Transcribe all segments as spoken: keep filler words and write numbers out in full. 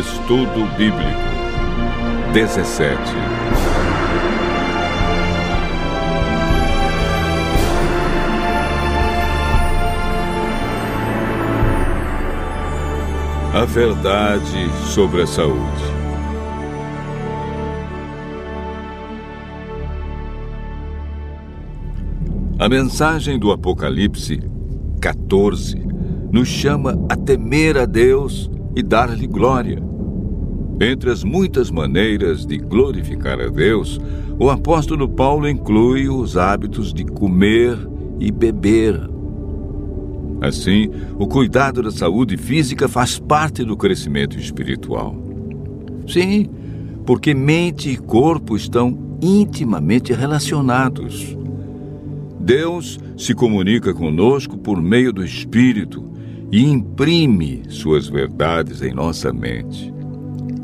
Estudo Bíblico dezessete. A verdade sobre a saúde. A mensagem do Apocalipse quatorze nos chama a temer a Deus e dar-lhe glória. Entre as muitas maneiras de glorificar a Deus, o apóstolo Paulo inclui os hábitos de comer e beber. Assim, o cuidado da saúde física faz parte do crescimento espiritual. Sim, porque mente e corpo estão intimamente relacionados. Deus se comunica conosco por meio do Espírito e imprime suas verdades em nossa mente.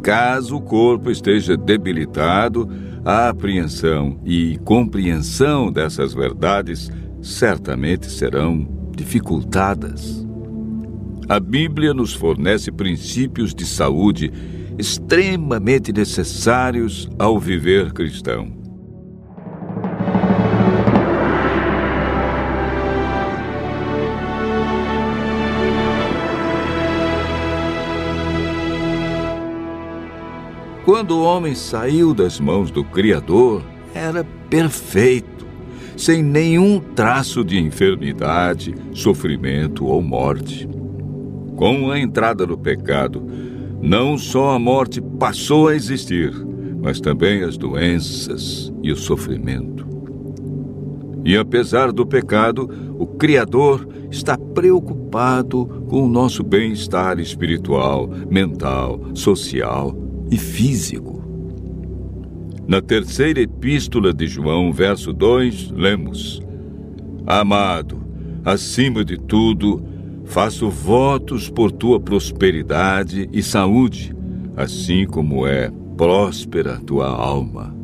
Caso o corpo esteja debilitado, a apreensão e compreensão dessas verdades certamente serão dificultadas. A Bíblia nos fornece princípios de saúde extremamente necessários ao viver cristão. Quando o homem saiu das mãos do Criador, era perfeito, sem nenhum traço de enfermidade, sofrimento ou morte. Com a entrada do pecado, não só a morte passou a existir, mas também as doenças e o sofrimento. E apesar do pecado, o Criador está preocupado com o nosso bem-estar espiritual, mental, social e físico. Na terceira epístola de João, verso dois, lemos: Amado, acima de tudo, faço votos por tua prosperidade e saúde, assim como é próspera tua alma.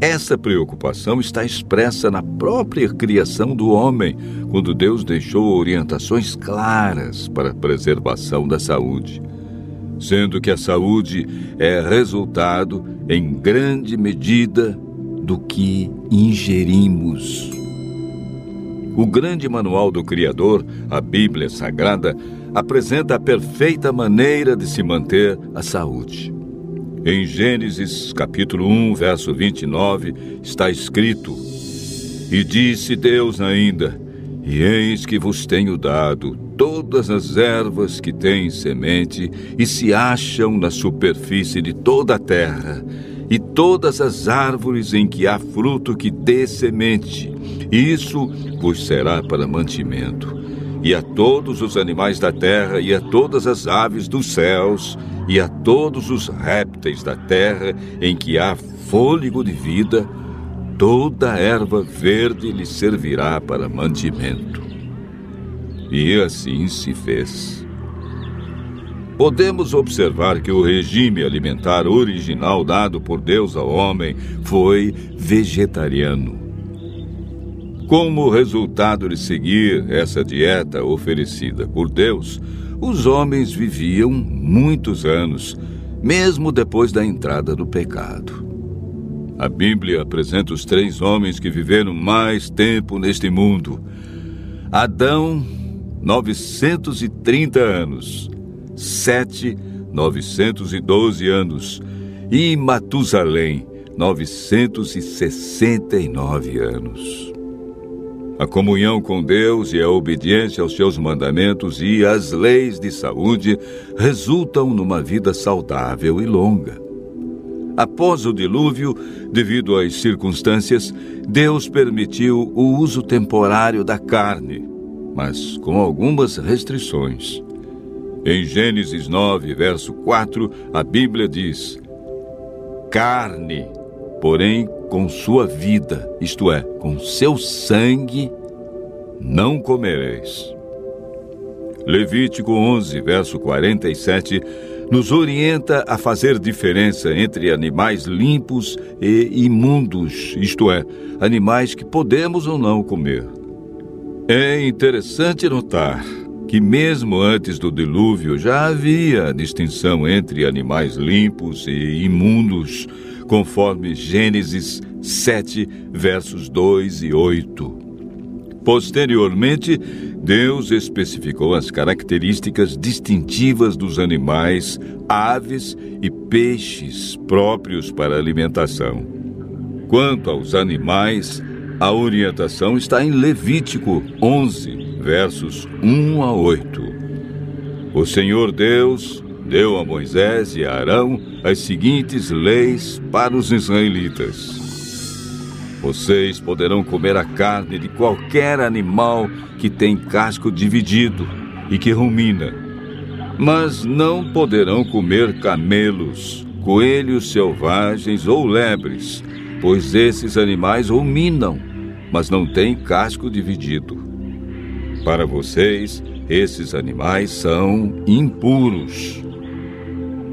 Essa preocupação está expressa na própria criação do homem, quando Deus deixou orientações claras para a preservação da saúde, sendo que a saúde é resultado, em grande medida, do que ingerimos. O grande manual do Criador, a Bíblia Sagrada, apresenta a perfeita maneira de se manter a saúde. Em Gênesis, capítulo um, verso vinte e nove, está escrito: E disse Deus ainda, e eis que vos tenho dado todas as ervas que têm semente e se acham na superfície de toda a terra, e todas as árvores em que há fruto que dê semente, isso vos será para mantimento. E a todos os animais da terra, e a todas as aves dos céus, e a todos os répteis da terra em que há fôlego de vida, toda erva verde lhe servirá para mantimento. E assim se fez. Podemos observar que o regime alimentar original dado por Deus ao homem foi vegetariano. Como resultado de seguir essa dieta oferecida por Deus, os homens viviam muitos anos, mesmo depois da entrada do pecado. A Bíblia apresenta os três homens que viveram mais tempo neste mundo: Adão, novecentos e trinta anos, Sete, novecentos e doze anos, e Matusalém, novecentos e sessenta e nove anos. A comunhão com Deus e a obediência aos seus mandamentos e às leis de saúde resultam numa vida saudável e longa. Após o dilúvio, devido às circunstâncias, Deus permitiu o uso temporário da carne, mas com algumas restrições. Em Gênesis nove, verso quatro, a Bíblia diz: Carne, porém, com sua vida, isto é, com seu sangue, não comereis. Levítico onze, verso quarenta e sete, nos orienta a fazer diferença entre animais limpos e imundos, isto é, animais que podemos ou não comer. É interessante notar que mesmo antes do dilúvio já havia distinção entre animais limpos e imundos, conforme Gênesis sete, versos dois e oito. Posteriormente, Deus especificou as características distintivas dos animais, aves e peixes próprios para alimentação. Quanto aos animais, a orientação está em Levítico onze, versos um a oito. O Senhor Deus deu a Moisés e a Arão as seguintes leis para os israelitas. Vocês poderão comer a carne de qualquer animal que tem casco dividido e que rumina, mas não poderão comer camelos, coelhos selvagens ou lebres, pois esses animais ruminam, mas não têm casco dividido. Para vocês, esses animais são impuros.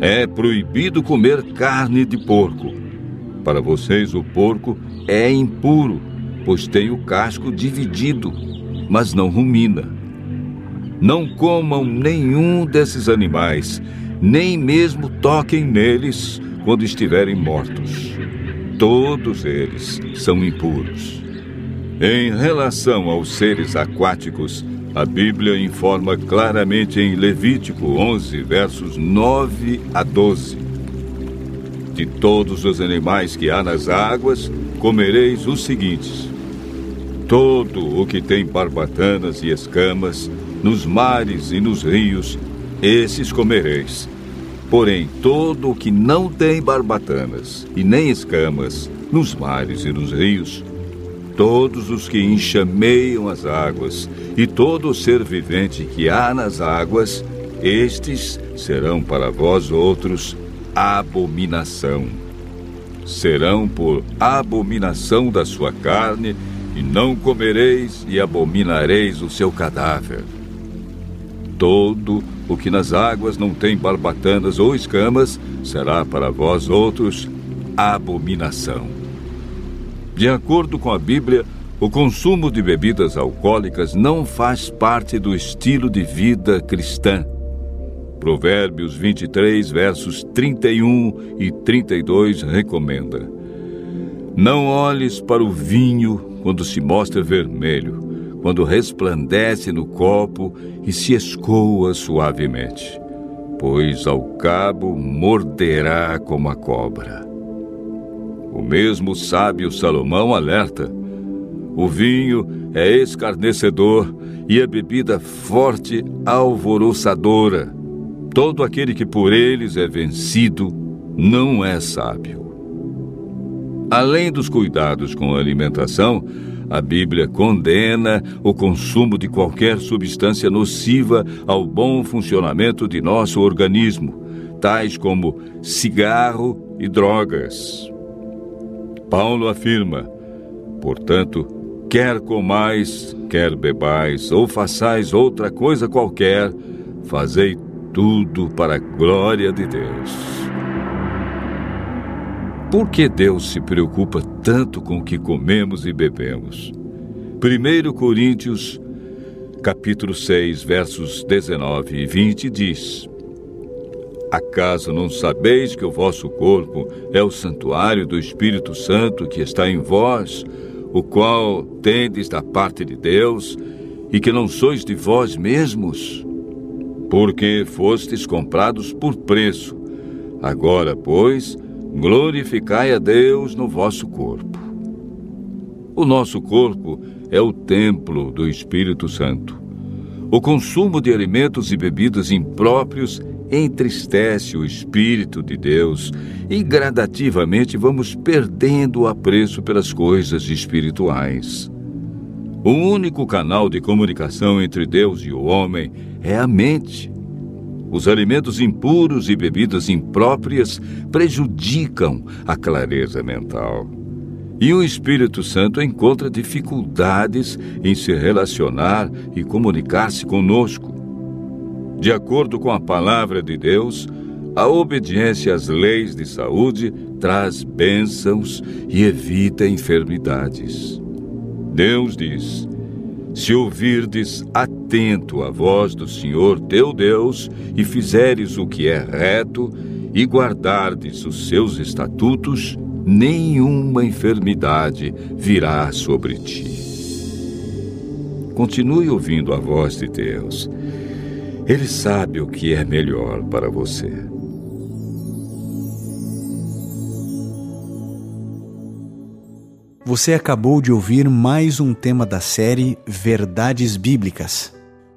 É proibido comer carne de porco. Para vocês, o porco é impuro, pois tem o casco dividido, mas não rumina. Não comam nenhum desses animais, nem mesmo toquem neles quando estiverem mortos. Todos eles são impuros. Em relação aos seres aquáticos, a Bíblia informa claramente em Levítico onze, versos nove a doze. De todos os animais que há nas águas, comereis os seguintes: todo o que tem barbatanas e escamas, nos mares e nos rios, esses comereis. Porém, todo o que não tem barbatanas e nem escamas, nos mares e nos rios, todos os que enxameiam as águas e todo ser vivente que há nas águas, estes serão para vós outros abominação. Serão por abominação da sua carne, e não comereis e abominareis o seu cadáver. Todo o que nas águas não tem barbatanas ou escamas será para vós outros abominação. De acordo com a Bíblia, o consumo de bebidas alcoólicas não faz parte do estilo de vida cristã. Provérbios vinte e três, versos trinta e um e trinta e dois recomenda: não olhes para o vinho quando se mostra vermelho, quando resplandece no copo e se escoa suavemente, pois ao cabo morderá como a cobra. O mesmo sábio Salomão alerta: o vinho é escarnecedor e a bebida forte alvoroçadora. Todo aquele que por eles é vencido não é sábio. Além dos cuidados com a alimentação, a Bíblia condena o consumo de qualquer substância nociva ao bom funcionamento de nosso organismo, tais como cigarro e drogas. Paulo afirma: portanto, quer comais, quer bebais, ou façais outra coisa qualquer, fazei tudo para a glória de Deus. Por que Deus se preocupa tanto com o que comemos e bebemos? primeiro Coríntios, capítulo seis, versos dezenove e vinte diz: acaso não sabeis que o vosso corpo é o santuário do Espírito Santo que está em vós, o qual tendes da parte de Deus, e que não sois de vós mesmos? Porque fostes comprados por preço. Agora, pois, glorificai a Deus no vosso corpo. O nosso corpo é o templo do Espírito Santo. O consumo de alimentos e bebidas impróprios entristece o Espírito de Deus e gradativamente vamos perdendo o apreço pelas coisas espirituais. O único canal de comunicação entre Deus e o homem é a mente. Os alimentos impuros e bebidas impróprias prejudicam a clareza mental. E o Espírito Santo encontra dificuldades em se relacionar e comunicar-se conosco. De acordo com a palavra de Deus, a obediência às leis de saúde traz bênçãos e evita enfermidades. Deus diz: Se ouvirdes atento a voz do Senhor teu Deus e fizeres o que é reto e guardardes os seus estatutos, nenhuma enfermidade virá sobre ti. Continue ouvindo a voz de Deus. Ele sabe o que é melhor para você. Você acabou de ouvir mais um tema da série Verdades Bíblicas.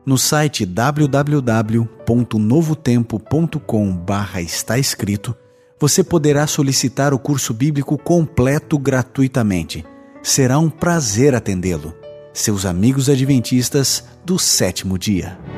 No site w w w ponto novo tempo ponto com barra está escrito, você poderá solicitar o curso bíblico completo gratuitamente. Será um prazer atendê-lo. Seus amigos adventistas do sétimo dia.